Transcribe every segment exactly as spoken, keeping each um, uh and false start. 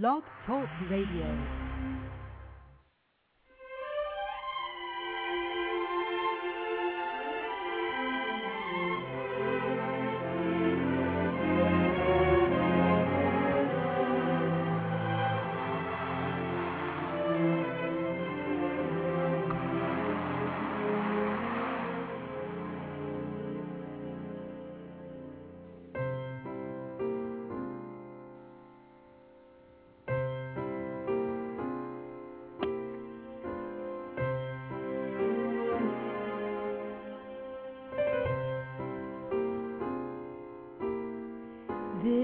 Blog Talk Radio. Thank you.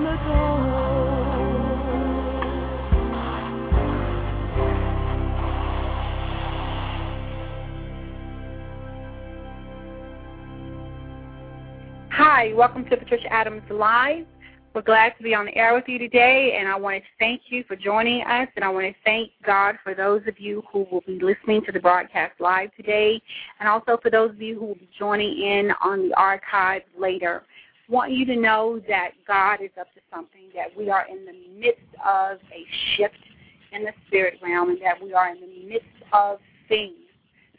wanna go. Hi, welcome to Patricia Adams Live. We're glad to be on the air with you today, and I want to thank you for joining us, and I want to thank God for those of you who will be listening to the broadcast live today, and also for those of you who will be joining in on the archive later. I want you to know that God is up to something, that we are in the midst of a shift in the spirit realm, and that we are in the midst of things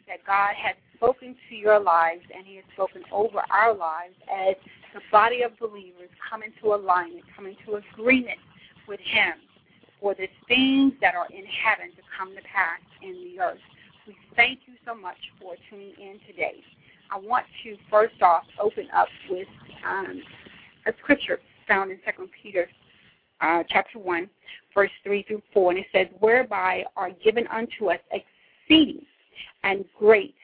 that God has spoken to your lives, and he has spoken over our lives as the body of believers come into alignment, come into agreement with him for the things that are in heaven to come to pass in the earth. We thank you so much for tuning in today. I want to first off open up with um, a scripture found in Second Peter uh, chapter one, verse three through four, and it says, "Whereby are given unto us exceeding and great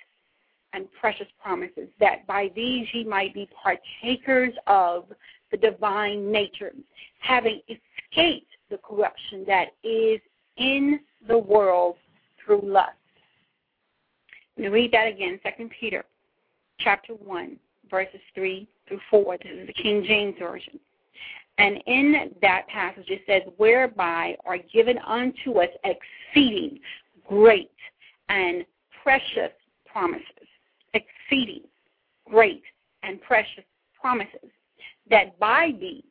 and precious promises, that by these ye might be partakers of the divine nature, having escaped the corruption that is in the world through lust." Let me read that again, Second Peter chapter one, verses three through four. This is the King James Version. And in that passage it says, "Whereby are given unto us exceeding great and precious promises." Exceeding great and precious promises, that by these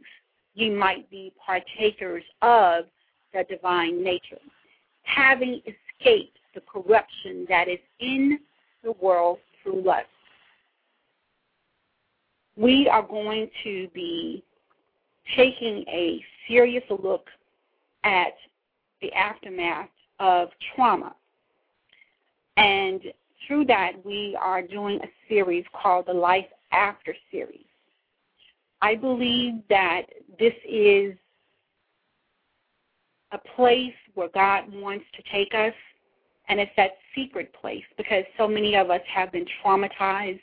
ye might be partakers of the divine nature, having escaped the corruption that is in the world through lust. We are going to be taking a serious look at the aftermath of trauma, and through that, we are doing a series called the Life After Series. I believe that this is a place where God wants to take us, and it's that secret place, because so many of us have been traumatized,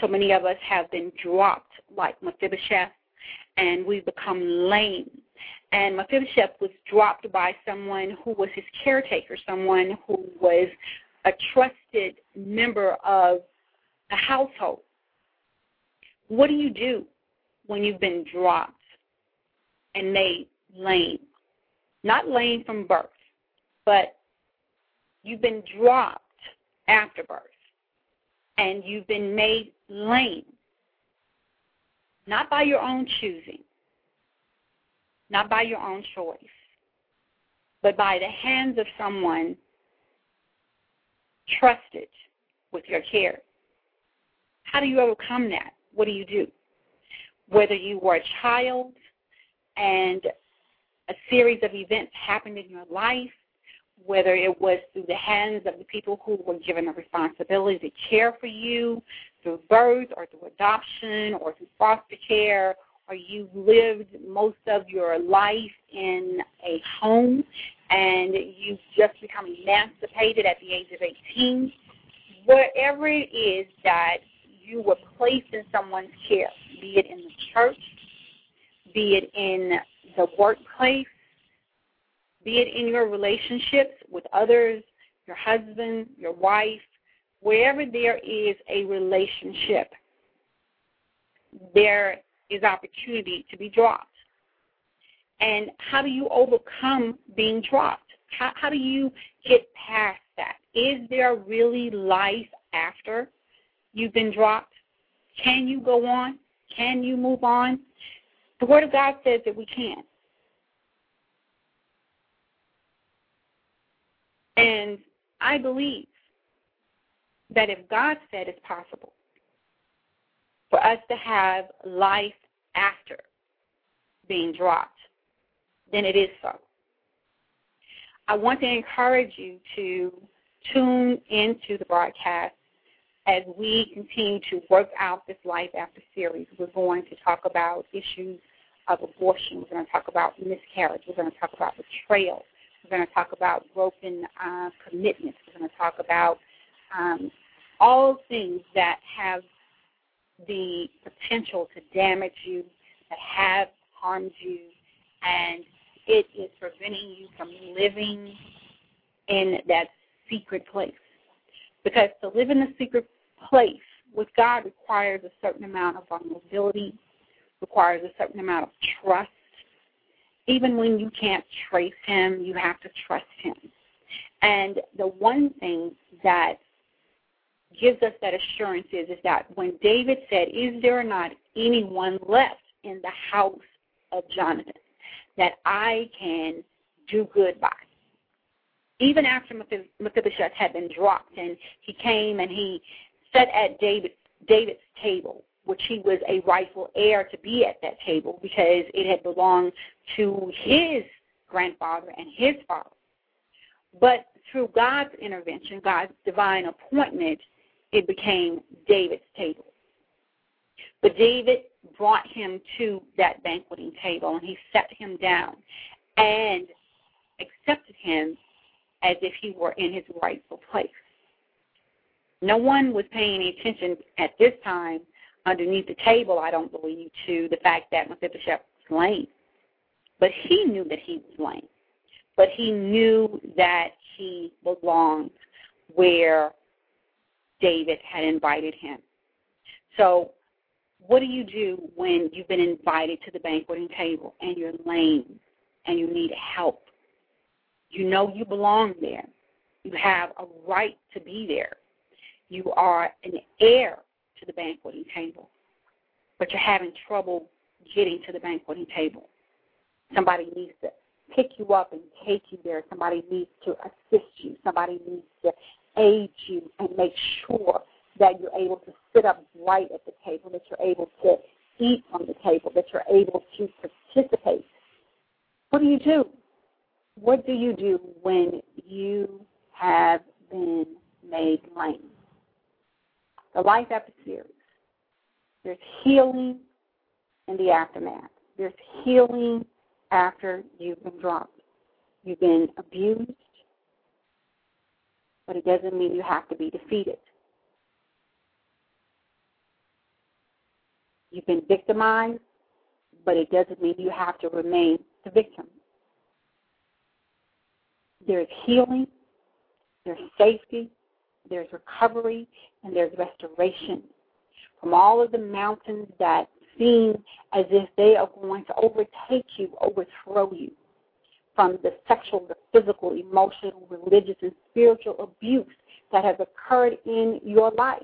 so many of us have been dropped like Mephibosheth, and we've become lame. And Mephibosheth was dropped by someone who was his caretaker, someone who was a trusted member of the household. What do you do when you've been dropped and made lame? Not lame from birth, but you've been dropped after birth, and you've been made lame, not by your own choosing, not by your own choice, but by the hands of someone trusted with your care. How do you overcome that? What do you do? Whether you were a child and a series of events happened in your life, whether it was through the hands of the people who were given the responsibility to care for you, through birth or through adoption or through foster care, or you lived most of your life in a home and you've just become emancipated at the age of eighteen, wherever it is that you were placed in someone's care, be it in the church, be it in the workplace, be it in your relationships with others, your husband, your wife, wherever there is a relationship, there is opportunity to be dropped. And how do you overcome being dropped? How, how do you get past that? Is there really life after you've been dropped? Can you go on? Can you move on? The Word of God says that we can. And I believe that if God said it's possible for us to have life after being dropped, then it is so. I want to encourage you to tune into the broadcast as we continue to work out this Life After series. We're going to talk about issues of abortion. We're going to talk about miscarriage. We're going to talk about betrayal. We're going to talk about broken uh, commitments. We're going to talk about um, all things that have the potential to damage you, that have harms you, and it is preventing you from living in that secret place. Because to live in the secret place with God requires a certain amount of vulnerability, requires a certain amount of trust. Even when you can't trace him, you have to trust him. And the one thing that gives us that assurance is, is that when David said, "Is there not anyone left in the house of Jonathan that I can do good by?" Even after Mephibosheth had been dropped, and he came and he sat at David, David's table, which he was a rightful heir to be at that table because it had belonged to his grandfather and his father. But through God's intervention, God's divine appointment, it became David's table. But David brought him to that banqueting table, and he sat him down and accepted him as if he were in his rightful place. No one was paying any attention at this time underneath the table, I don't believe, to the fact that Mephibosheth was lame. But he knew that he was lame. But he knew that he belonged where David had invited him. So what do you do when you've been invited to the banqueting table and you're lame and you need help? You know you belong there. You have a right to be there. You are an heir to the banqueting table, but you're having trouble getting to the banqueting table. Somebody needs to pick you up and take you there. Somebody needs to assist you. Somebody needs to aid you and make sure that you're able to sit up right at the table, that you're able to eat on the table, that you're able to participate. What do you do? What do you do when you have been made lame? The Life After series, there's healing in the aftermath. There's healing after you've been dropped. You've been abused, but it doesn't mean you have to be defeated. You've been victimized, but it doesn't mean you have to remain the victim. There's healing, there's safety, there's recovery, and there's restoration from all of the mountains that seem as if they are going to overtake you, overthrow you, from the sexual, the physical, emotional, religious, and spiritual abuse that has occurred in your life.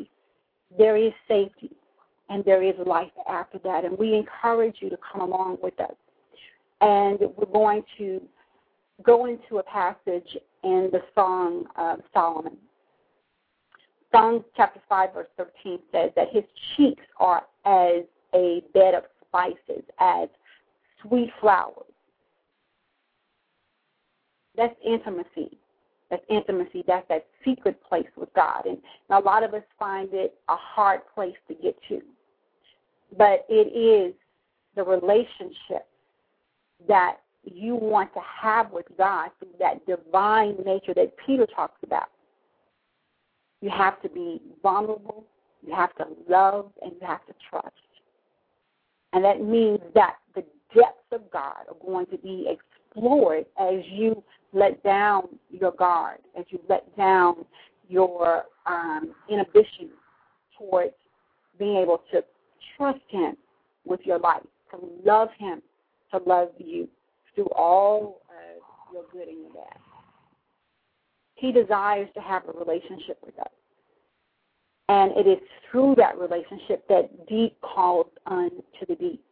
There is safety, and there is life after that, and we encourage you to come along with us. And we're going to go into a passage in the Song of Solomon. Psalms chapter five, verse thirteen says that his cheeks are as a bed of spices, as sweet flowers. That's intimacy. That's intimacy. That's that secret place with God. And a lot of us find it a hard place to get to. But it is the relationship that you want to have with God through that divine nature that Peter talks about. You have to be vulnerable, you have to love, and you have to trust. And that means that the depths of God are going to be explored as you let down your guard, as you let down your um, inhibition towards being able to trust him with your life, to love him, to love you through all of your good and your bad. He desires to have a relationship with us. And it is through that relationship that deep calls unto the deep.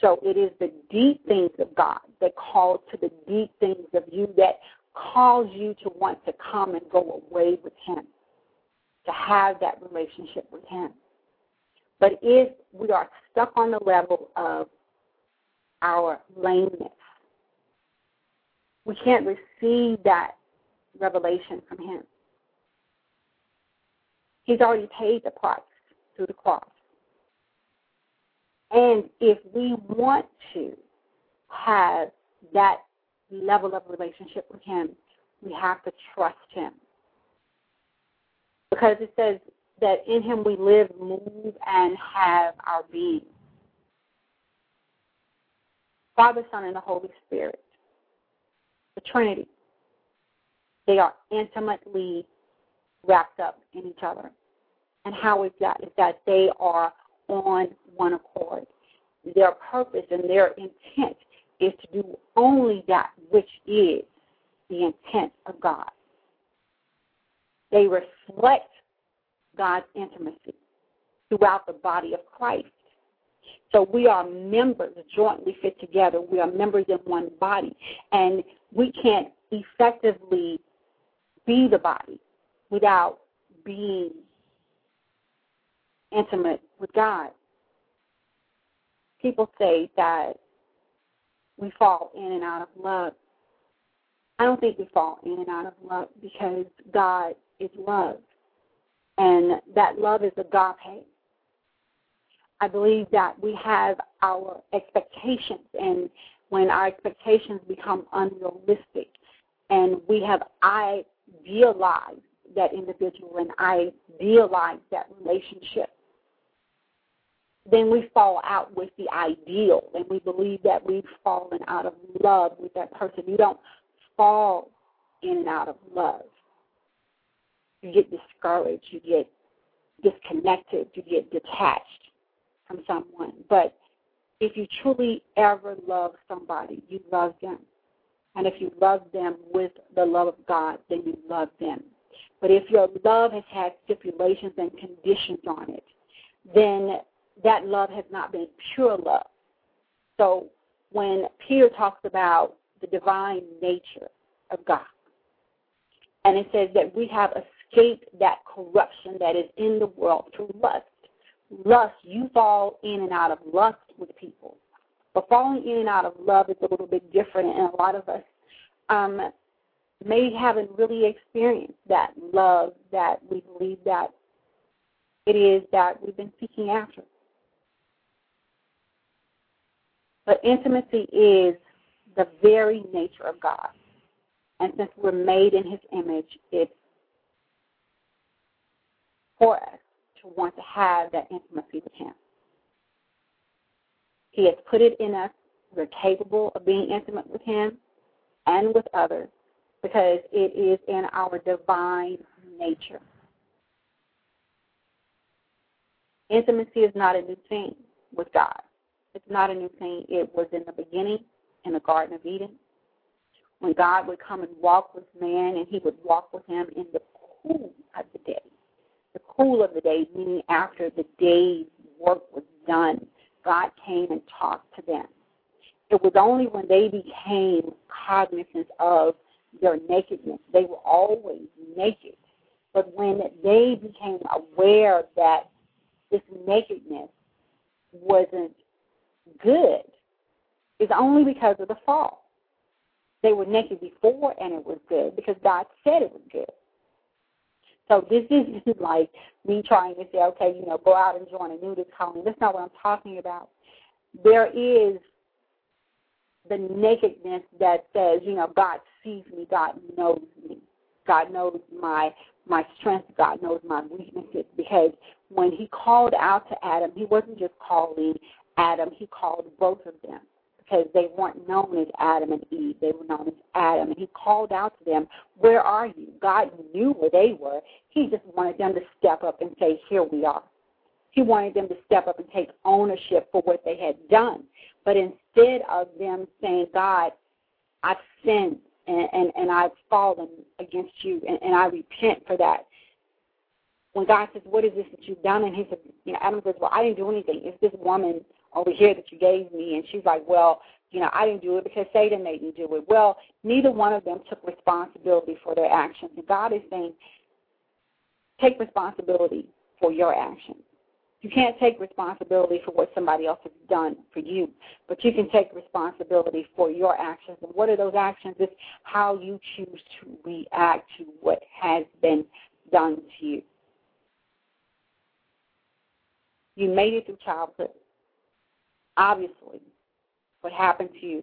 So it is the deep things of God that call to the deep things of you, that calls you to want to come and go away with him, to have that relationship with him. But if we are stuck on the level of our lameness, we can't receive that revelation from him. He's already paid the price through the cross. And if we want to have that level of relationship with him, we have to trust him. Because it says that in him we live, move, and have our being. Father, Son, and the Holy Spirit, the Trinity, they are intimately wrapped up in each other. And how is that? Is that they are on one accord. Their purpose and their intent is to do only that which is the intent of God. They reflect God's intimacy throughout the body of Christ. So we are members jointly fit together. We are members in one body. And we can't effectively be the body without being intimate with God. People say that we fall in and out of love. I don't think we fall in and out of love because God is love. And that love is agape. I believe that we have our expectations, and when our expectations become unrealistic and we have idealized that individual and idealized that relationship, then we fall out with the ideal, and we believe that we've fallen out of love with that person. You don't fall in and out of love. You get discouraged. You get disconnected. You get detached from someone. But if you truly ever love somebody, you love them. And if you love them with the love of God, then you love them. But if your love has had stipulations and conditions on it, then that love has not been pure love. So when Peter talks about the divine nature of God, and it says that we have escaped that corruption that is in the world through lust. Lust, you fall in and out of lust with people. But falling in and out of love is a little bit different, and a lot of us um, may haven't really experienced that love that we believe that it is that we've been seeking after. But intimacy is the very nature of God. And since we're made in His image, it's for us to want to have that intimacy with Him. He has put it in us. We're capable of being intimate with Him and with others because it is in our divine nature. Intimacy is not a new thing with God. It's not a new thing. It was in the beginning in the Garden of Eden, when God would come and walk with man, and He would walk with him in the cool of the day. The cool of the day, meaning after the day's work was done, God came and talked to them. It was only when they became cognizant of their nakedness. They were always naked. But when they became aware that this nakedness wasn't good, it's only because of the fall. They were naked before, and it was good because God said it was good. So this isn't like me trying to say, okay, you know, go out and join a nudist colony. That's not what I'm talking about. There is the nakedness that says, you know, God sees me, God knows me, God knows my my strength, God knows my weaknesses. Because when He called out to Adam, He wasn't just calling Adam, He called both of them. Because they weren't known as Adam and Eve. They were known as Adam. And He called out to them, where are you? God knew where they were. He just wanted them to step up and say, here we are. He wanted them to step up and take ownership for what they had done. But instead of them saying, God, I've sinned and, and, and I've fallen against you, and, and I repent for that. When God says, what is this that you've done? And he said, you know, Adam says, well, I didn't do anything. It's this woman over here that you gave me. And she's like, well, you know, I didn't do it because Satan made me do it. Well, neither one of them took responsibility for their actions. And God is saying, take responsibility for your actions. You can't take responsibility for what somebody else has done for you, but you can take responsibility for your actions. And what are those actions? It's how you choose to react to what has been done to you. You made it through childhood. Obviously, what happened to you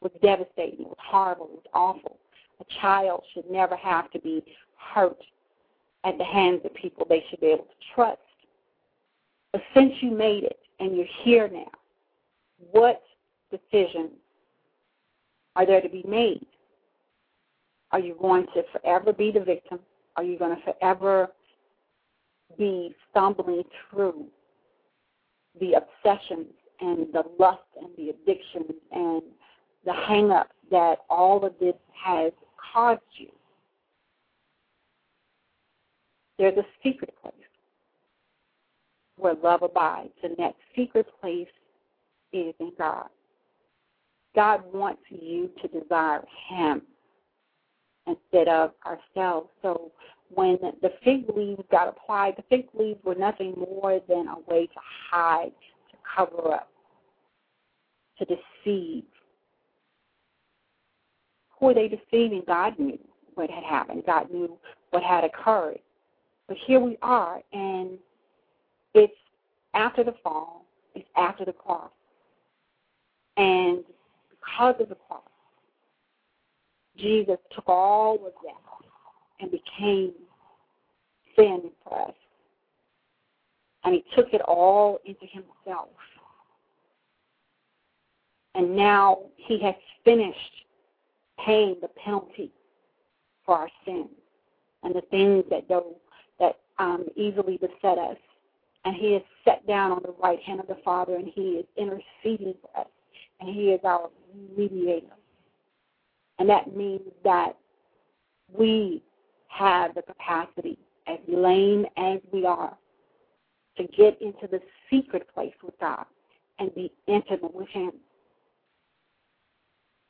was devastating, it was horrible, it was awful. A child should never have to be hurt at the hands of people they should be able to trust. But since you made it and you're here now, what decisions are there to be made? Are you going to forever be the victim? Are you going to forever be stumbling through the obsessions and the lust and the addictions and the hang-ups that all of this has caused you? There's a secret place where love abides, and that secret place is in God. God wants you to desire Him instead of ourselves. So when the fig leaves got applied, the fig leaves were nothing more than a way to hide, to cover up, to deceive. Who were they deceiving? God knew what had happened. God knew what had occurred. But here we are, and it's after the fall, it's after the cross. And because of the cross, Jesus took all of that and became sin for us. And He took it all into Himself. And now He has finished paying the penalty for our sins and the things that those that um, easily beset us. And He is set down on the right hand of the Father, and He is interceding for us, and He is our mediator. And that means that we have the capacity, as lame as we are, to get into the secret place with God and be intimate with Him,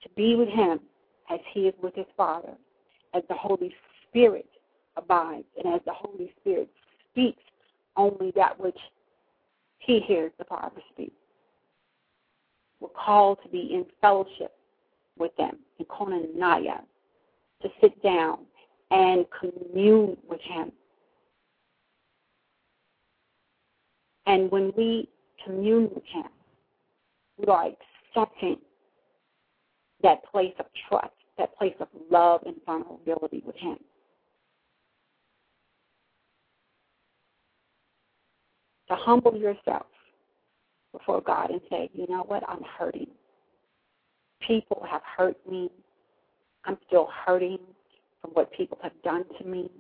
to be with Him as He is with His Father, as the Holy Spirit abides, and as the Holy Spirit speaks only that which He hears the Father speak. We're called to be in fellowship with them, in koinonia, to sit down and commune with Him. And when we commune with Him, we are accepting that place of trust, that place of love and vulnerability with Him. To humble yourself before God and say, you know what, I'm hurting. People have hurt me. I'm still hurting from what people have done to me.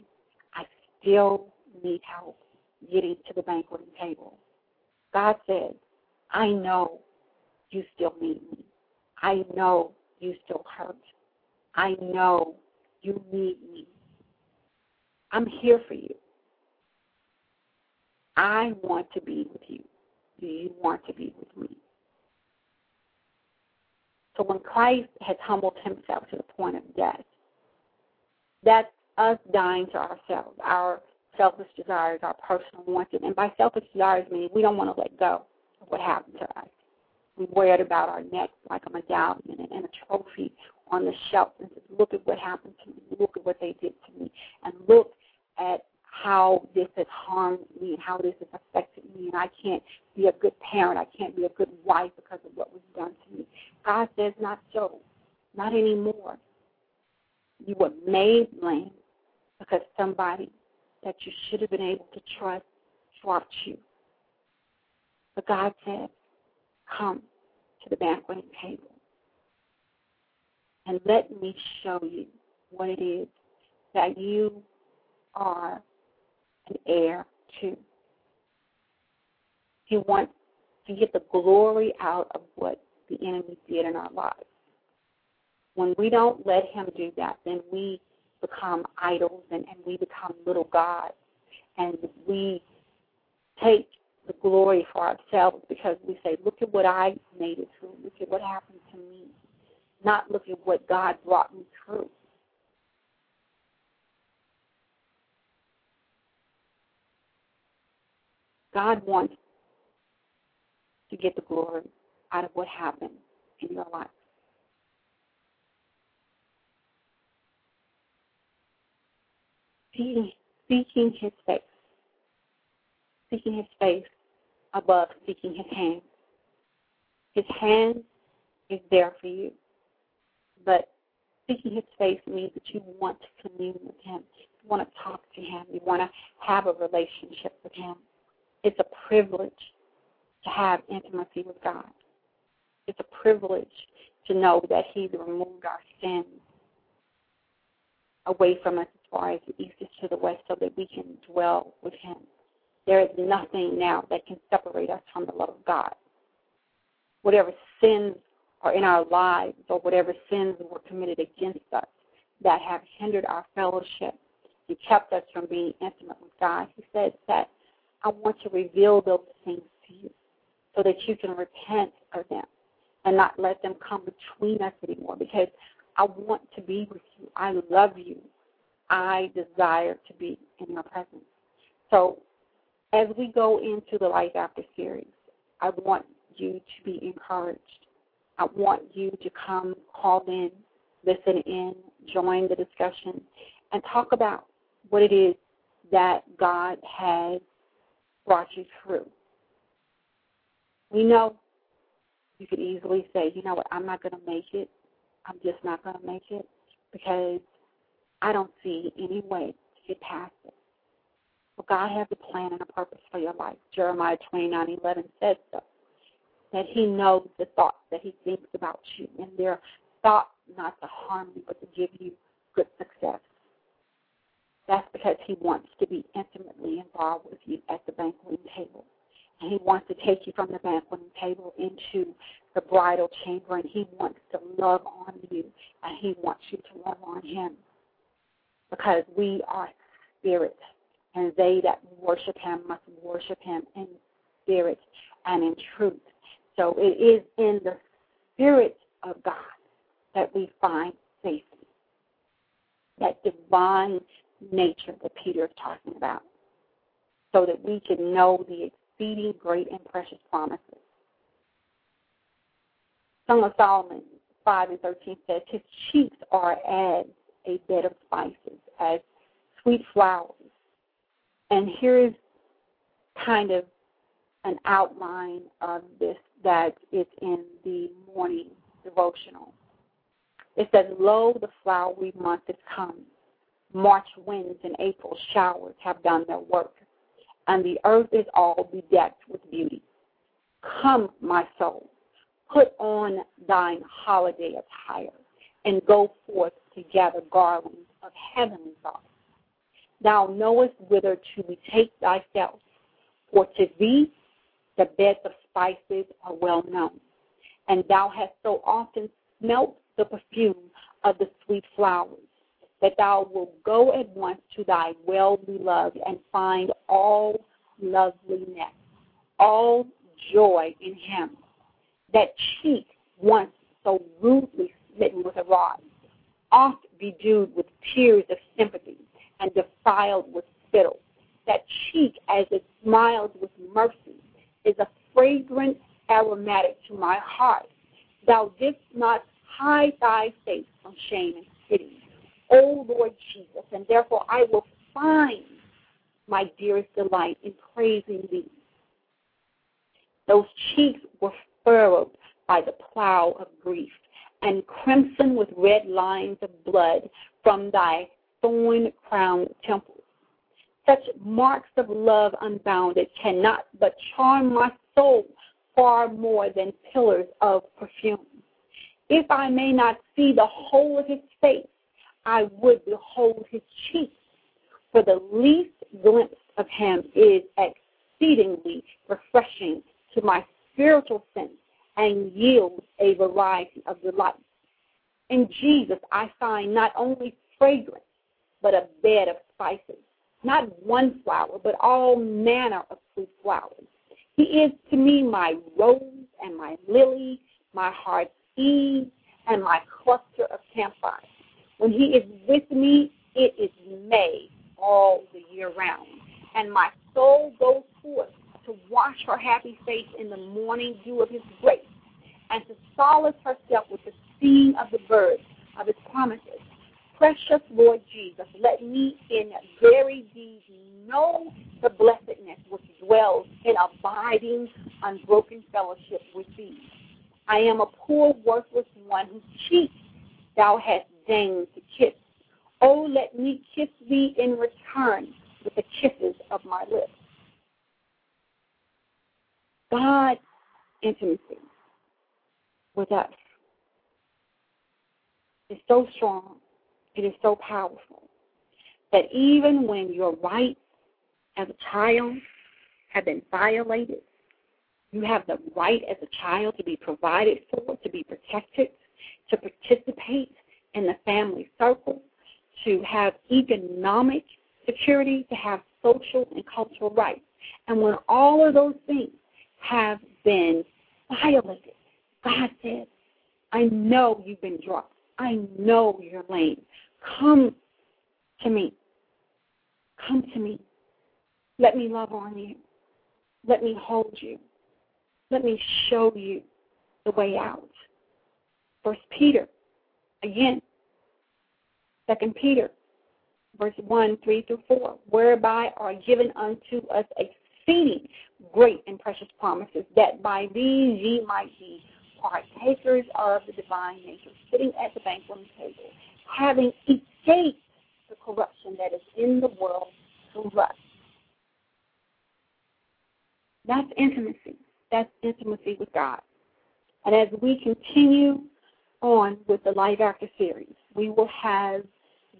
I still need help getting to the banqueting table. God says, I know you still need me. I know you still hurt. I know you need me. I'm here for you. I want to be with you. Do you want to be with me? So when Christ has humbled Himself to the point of death, that's us dying to ourselves, our selfish desires, our personal wants. And by selfish desires, I mean we don't want to let go of what happened to us. We wear it about our neck like a medallion and a trophy on the shelf and say, look at what happened to me, look at what they did to me, and look at how this has harmed me and how this has affected me, and I can't be a good parent, I can't be a good wife because of what was done to me. God says, not so, not anymore. You were made lame because somebody that you should have been able to trust dropped you. But God said, come to the banqueting table and let me show you what it is that you are an heir to. He wants to get the glory out of what the enemy did in our lives. When we don't let him do that, then we become idols and, and we become little gods, and we take the glory for ourselves because we say, look at what I made it through, look at what happened to me, not look at what God brought me through. God wants to get the glory out of what happened in your life. Seeking, seeking his face. Seeking his face above seeking his hand. His hand is there for you. But seeking his face means that you want to commune with him. You want to talk to him. You want to have a relationship with him. It's a privilege to have intimacy with God. It's a privilege to know that He's removed our sins away from us as far as the east is to the west, so that we can dwell with Him. There is nothing now that can separate us from the love of God. Whatever sins are in our lives or whatever sins were committed against us that have hindered our fellowship and kept us from being intimate with God, He says that I want to reveal those things to you so that you can repent of them and not let them come between us anymore, because I want to be with you. I love you. I desire to be in your presence. So as we go into the Life After series, I want you to be encouraged. I want you to come, call in, listen in, join the discussion, and talk about what it is that God has brought you through. We know you could easily say, you know what, I'm not going to make it. I'm just not going to make it because I don't see any way to get past it. Well, God has a plan and a purpose for your life. Jeremiah twenty-nine eleven says so, that He knows the thoughts that He thinks about you, and they're thoughts not to harm you but to give you good success. That's because He wants to be intimately involved with you at the banqueting table. And He wants to take you from the banqueting table into the bridal chamber, and He wants to love on you, and He wants you to love on Him, because we are spirit, and they that worship Him must worship Him in spirit and in truth. So it is in the Spirit of God that we find safety, that divine nature that Peter is talking about, so that we can know the exceeding great and precious promises. Song of Solomon five and thirteen says, His cheeks are as a bed of spices, as sweet flowers. And here's kind of an outline of this that is in the morning devotional. It says, Lo, the flowery month is come. March winds and April showers have done their work, and the earth is all bedecked with beauty. Come, my soul, put on thine holiday attire, and go forth to gather garlands of heavenly thoughts. Thou knowest whither to betake thyself, for to thee the beds of spices are well known, and thou hast so often smelt the perfume of the sweet flowers, that thou wilt go at once to thy well-beloved and find all loveliness, all joy in Him. That cheek once so rudely smitten with a rod, oft bedewed with tears of sympathy and defiled with spittle, that cheek as it smiles with mercy is a fragrant aromatic to my heart. Thou didst not hide thy face from shame and pity, O Lord Jesus, and therefore I will find my dearest delight in praising Thee. Those cheeks were furrowed by the plow of grief and crimson with red lines of blood from Thy thorn-crowned temples. Such marks of love unbounded cannot but charm my soul far more than pillars of perfume. If I may not see the whole of His face, I would behold His cheeks, for the least glimpse of Him is exceedingly refreshing to my spiritual sense and yields a variety of delights. In Jesus, I find not only fragrance, but a bed of spices, not one flower, but all manner of sweet flowers. He is to me my rose and my lily, my heart's ease, and my cluster of camphires. When He is with me, it is May all the year round, and my soul goes forth to wash her happy face in the morning dew of His grace, and to solace herself with the singing of the birds of His promises. Precious Lord Jesus, let me in very deed know the blessedness which dwells in abiding, unbroken fellowship with Thee. I am a poor, worthless one whose cheeks Thou hast deign to kiss. Oh, let me kiss Thee in return with the kisses of my lips. God's intimacy with us. It's so strong. It is so powerful that even when your rights as a child have been violated, you have the right as a child to be provided for, to be protected, to participate in the family circle, to have economic security, to have social and cultural rights. And when all of those things have been violated, God says, I know you've been dropped. I know you're lame. Come to me. Come to me. Let me love on you. Let me hold you. Let me show you the way out. First Peter, again, Second Peter, verse one, three through four, whereby are given unto us exceeding great and precious promises, that by these ye might be partakers of the divine nature, sitting at the banquet table, having escaped the corruption that is in the world through lust. That's intimacy. That's intimacy with God. And as we continue on with the Life After series, we will have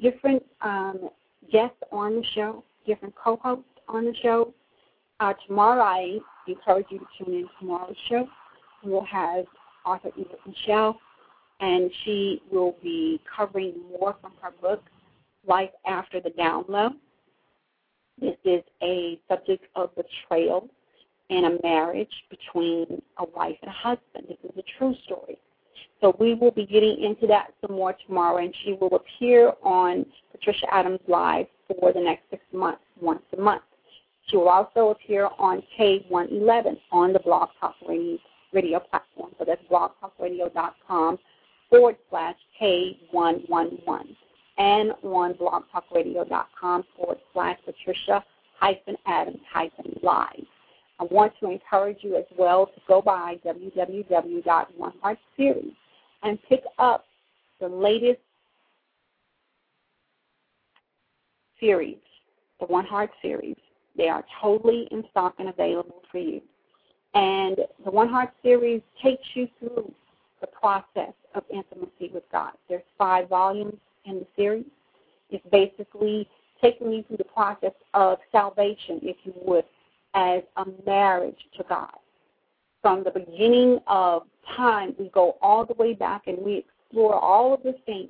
different um, guests on the show, different co-hosts on the show. Uh, tomorrow, I encourage you to tune in tomorrow's show. We'll have author Eva Michelle, and she will be covering more from her book, Life After the Down Low. This is a subject of betrayal in a marriage between a wife and a husband. This is a true story. So we will be getting into that some more tomorrow, and she will appear on Patricia Adams Live for the next six months, once a month. She will also appear on K one eleven on the Blog Talk Radio platform. So that's blogtalkradio.com forward slash K one eleven and on blogtalkradio.com forward slash Patricia hyphen Adams hyphen Live. I want to encourage you as well to go by w w w dot one heart series and pick up the latest series, the One Heart series. They are totally in stock and available for you. And the One Heart series takes you through the process of intimacy with God. There's five volumes in the series. It's basically taking you through the process of salvation, if you would, as a marriage to God. From the beginning of time, we go all the way back and we explore all of the things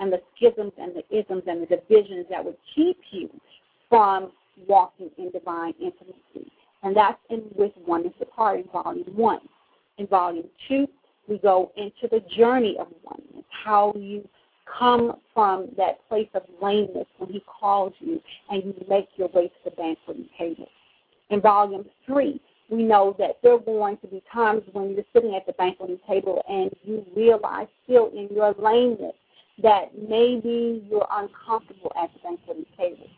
and the schisms and the isms and the divisions that would keep you from walking in divine intimacy. And that's in With Oneness Apart in Volume one. In Volume two, we go into the journey of oneness, how you come from that place of lameness when He calls you and you make your way to the banquet table. In Volume three, we know that there are going to be times when you're sitting at the banqueting table and you realize still in your lameness that maybe you're uncomfortable at the banqueting table.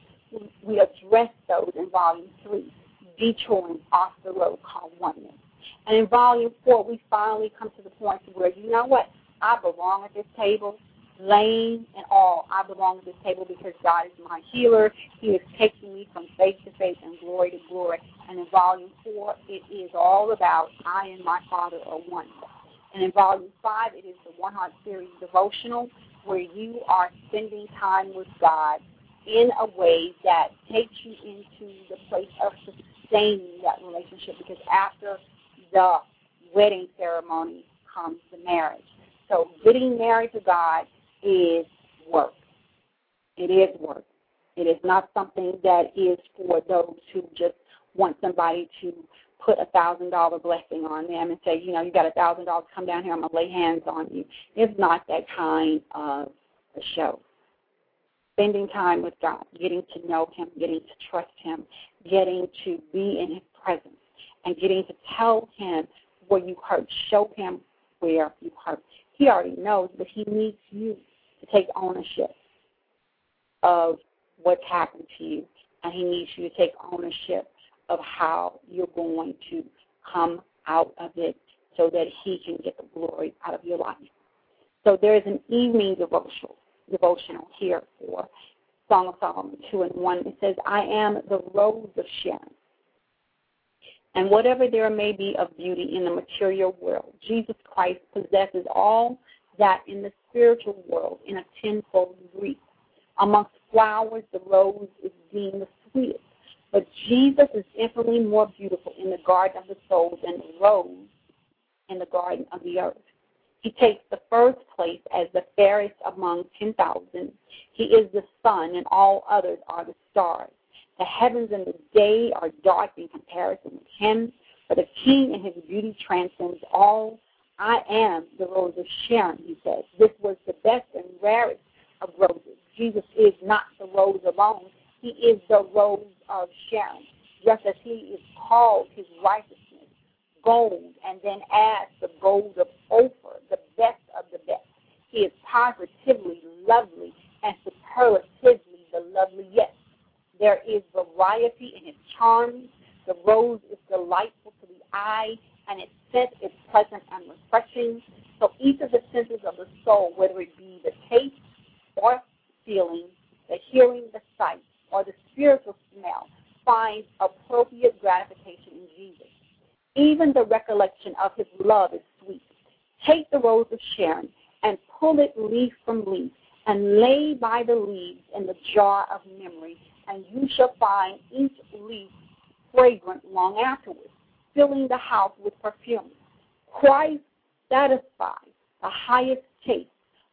We address those in Volume three, detouring off the road called oneness. And in Volume four, we finally come to the point where, you know what, I belong at this table. Lame and all, I belong at this table because God is my healer. He is taking me from faith to faith and glory to glory. And in Volume four, it is all about I and my Father are one. And in Volume five, it is the One Heart Series devotional, where you are spending time with God in a way that takes you into the place of sustaining that relationship, because after the wedding ceremony comes the marriage. So getting married to God is work. It is work. It is not something that is for those who just want somebody to put a thousand dollar blessing on them and say, you know, you got a thousand dollars, come down here, I'm gonna lay hands on you. It's not that kind of a show. Spending time with God, getting to know Him, getting to trust Him, getting to be in His presence, and getting to tell Him where you hurt, show Him where you hurt. He already knows, but He needs you to take ownership of what's happened to you, and He needs you to take ownership of how you're going to come out of it so that He can get the glory out of your life. So there is an evening devotional, devotional here for Song of Solomon two and one. It says, I am the rose of Sharon, and whatever there may be of beauty in the material world, Jesus Christ possesses all that in the spiritual world in a tenfold wreath. Amongst flowers, the rose is deemed the sweetest, but Jesus is infinitely more beautiful in the garden of the soul than the rose in the garden of the earth. He takes the first place as the fairest among ten thousand. He is the sun, and all others are the stars. The heavens and the day are dark in comparison with him, but the king and his beauty transcends all. I am the rose of Sharon, he says. This was the best and rarest of roses. Jesus is not the rose alone. He is the rose of Sharon, just as he is called his righteousness, gold, and then adds the gold of Ophir, the best of the best. He is positively lovely and superlatively the loveliest. There is variety in his charms. The rose is delightful to the eye, and its scent is pleasant and refreshing. So each of the senses of the soul, whether it be the taste or feeling, the hearing, the sight, or the spiritual smell, finds appropriate gratification in Jesus. Even the recollection of his love is sweet. Take the rose of Sharon and pull it leaf from leaf and lay by the leaves in the jar of memory, and you shall find each leaf fragrant long afterwards, filling the house with perfume. Christ satisfies the highest taste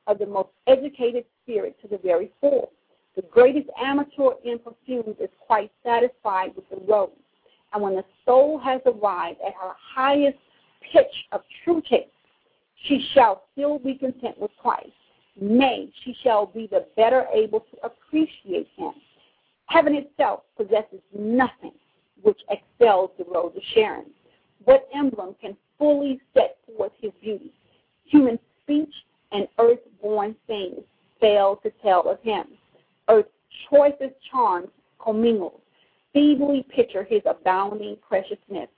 of the most educated spirit to the very full. The greatest amateur in perfumes is quite satisfied with the rose. And when the soul has arrived at her highest pitch of true taste, she shall still be content with Christ. Nay, she shall be the better able to appreciate him. Heaven itself possesses nothing which excels the rose of Sharon. What emblem can fully set forth his beauty? Human speech and earth-born things fail to tell of him. Earth's choicest charms commingle. Feebly picture his abounding preciousness.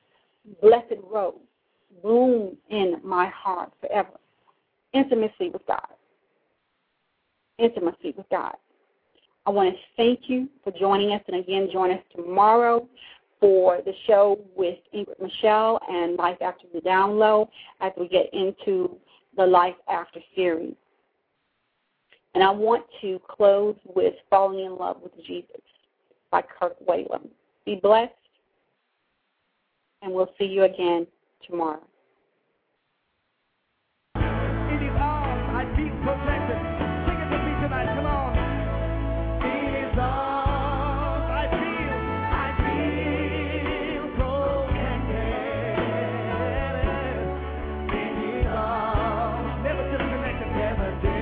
Blessed rose, bloom in my heart forever. Intimacy with God. Intimacy with God. I want to thank you for joining us, and again, join us tomorrow for the show with Eva Michelle and Life After the Down Low as we get into the Life After series. And I want to close with Falling in Love with Jesus by Kirk Whalum. Be blessed, and we'll see you again tomorrow. In his arms I deep possession. Sing it with me tonight. Come on. In his arms I feel, I feel protected. In his arms, never disconnected, never disconnected.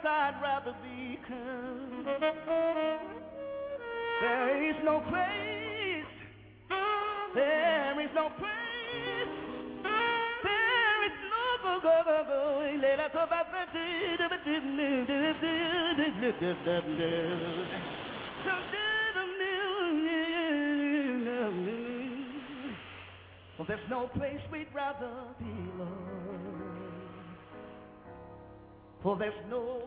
place I'd rather be, 'cause there is no place, there is no place, there is no place. Let us hope I did, but didn't live, didn't live, didn't live. So didn't live. Well, there's no place we'd rather be, Lord. For there's no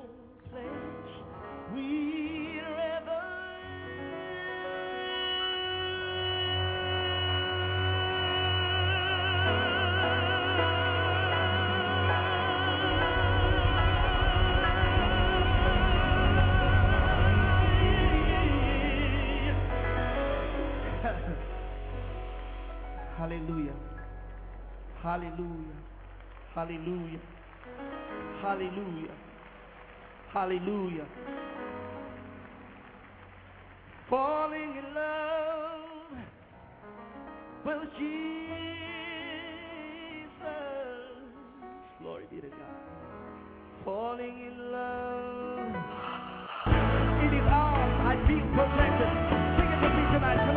place we'd rather be. Hallelujah. Hallelujah. Hallelujah. Hallelujah. Hallelujah. Falling in love with Jesus. Glory be to God. Falling in love. It is all I keep perfected. Sing it with me tonight.